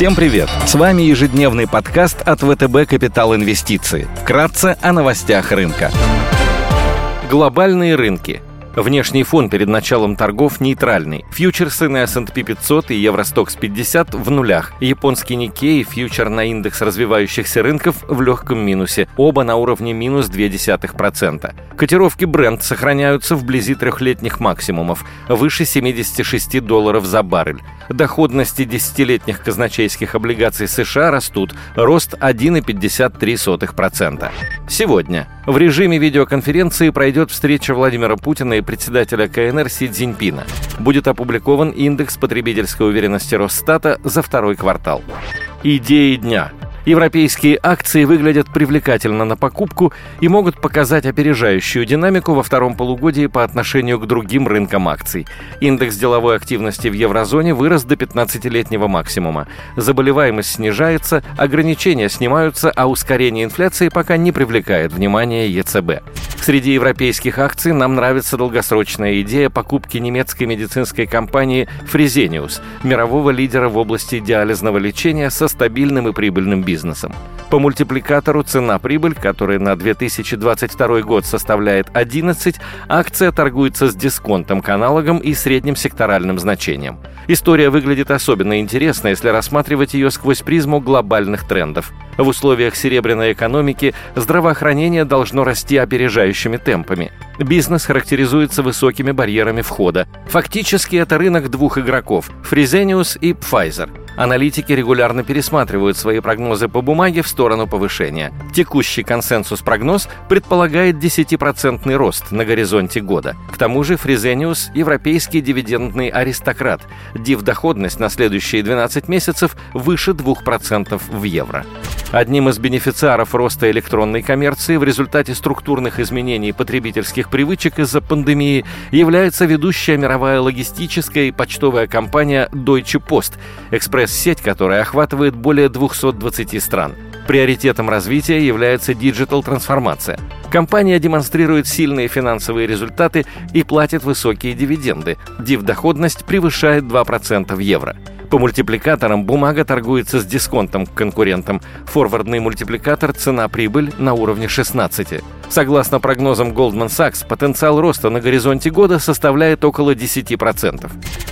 Всем привет! С вами ежедневный подкаст от ВТБ Капитал Инвестиции. Вкратце о новостях рынка. Глобальные рынки. Внешний фон перед началом торгов нейтральный. Фьючерсы на S&P 500 и Евростокс 50 в нулях. Японский Никей и фьючер на индекс развивающихся рынков в легком минусе. Оба на уровне минус 0,2%. Котировки Brent сохраняются вблизи трехлетних максимумов, выше $76 за баррель. Доходности десятилетних казначейских облигаций США растут, рост 1,53%. Сегодня в режиме видеоконференции пройдет встреча Владимира Путина и председателя КНР Си Цзиньпина. Будет опубликован индекс потребительской уверенности Росстата за второй квартал. Идеи дня. Европейские акции выглядят привлекательно на покупку и могут показать опережающую динамику во втором полугодии по отношению к другим рынкам акций. Индекс деловой активности в еврозоне вырос до 15-летнего максимума. Заболеваемость снижается, ограничения снимаются, а ускорение инфляции пока не привлекает внимания ЕЦБ. Среди европейских акций нам нравится долгосрочная идея покупки немецкой медицинской компании Fresenius, мирового лидера в области диализного лечения со стабильным и прибыльным бизнесом. По мультипликатору цена-прибыль, который на 2022 год составляет 11, акция торгуется с дисконтом к аналогам и средним секторальным значением. История выглядит особенно интересно, если рассматривать ее сквозь призму глобальных трендов. В условиях серебряной экономики здравоохранение должно расти опережающими темпами. Бизнес характеризуется высокими барьерами входа. Фактически это рынок двух игроков – Fresenius и Пфайзер. Аналитики регулярно пересматривают свои прогнозы по бумаге в сторону повышения. Текущий консенсус-прогноз предполагает 10% рост на горизонте года. К тому же Fresenius – европейский дивидендный аристократ. Див-доходность на следующие 12 месяцев выше 2% в евро. Одним из бенефициаров роста электронной коммерции в результате структурных изменений потребительских привычек из-за пандемии является ведущая мировая логистическая и почтовая компания Deutsche Post, экспресс-сеть, которая охватывает более 220 стран. Приоритетом развития является диджитал-трансформация. Компания демонстрирует сильные финансовые результаты и платит высокие дивиденды. Див-доходность превышает 2% в евро. По мультипликаторам бумага торгуется с дисконтом к конкурентам. Форвардный мультипликатор «Цена-прибыль» на уровне 16. Согласно прогнозам Goldman Sachs, потенциал роста на горизонте года составляет около 10%.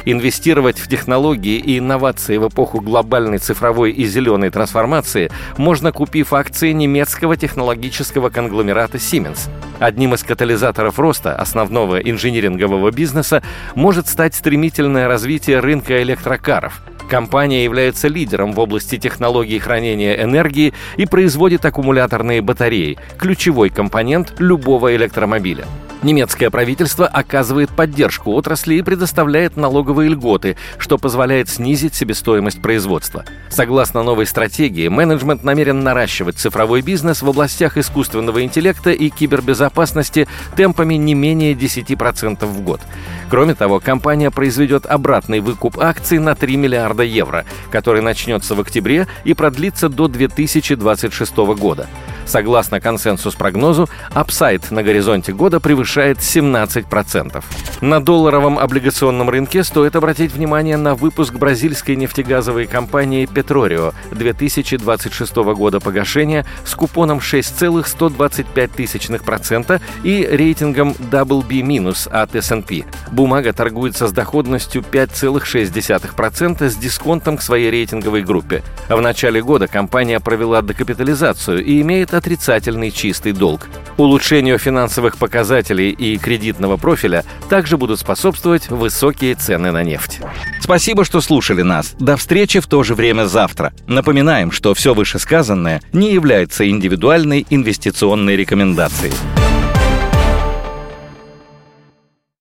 Инвестировать в технологии и инновации в эпоху глобальной цифровой и зеленой трансформации можно, купив акции немецкого технологического конгломерата Siemens. Одним из катализаторов роста основного инжинирингового бизнеса может стать стремительное развитие рынка электрокаров. Компания является лидером в области технологий хранения энергии и производит аккумуляторные батареи – ключевой компонент любого электромобиля. Немецкое правительство оказывает поддержку отрасли и предоставляет налоговые льготы, что позволяет снизить себестоимость производства. Согласно новой стратегии, менеджмент намерен наращивать цифровой бизнес в областях искусственного интеллекта и кибербезопасности темпами не менее 10% в год. Кроме того, компания произведет обратный выкуп акций на 3 миллиарда евро, который начнется в октябре и продлится до 2026 года. Согласно консенсус-прогнозу, апсайд на горизонте года превышает 17%. На долларовом облигационном рынке стоит обратить внимание на выпуск бразильской нефтегазовой компании «Петрорио» 2026 года погашения с купоном 6,125% и рейтингом BB- от S&P. Бумага торгуется с доходностью 5,6% с дисконтом к своей рейтинговой группе. В начале года компания провела докапитализацию и имеет отрицательный чистый долг. Улучшению финансовых показателей и кредитного профиля также будут способствовать высокие цены на нефть. Спасибо, что слушали нас. До встречи в то же время завтра. Напоминаем, что все вышесказанное не является индивидуальной инвестиционной рекомендацией.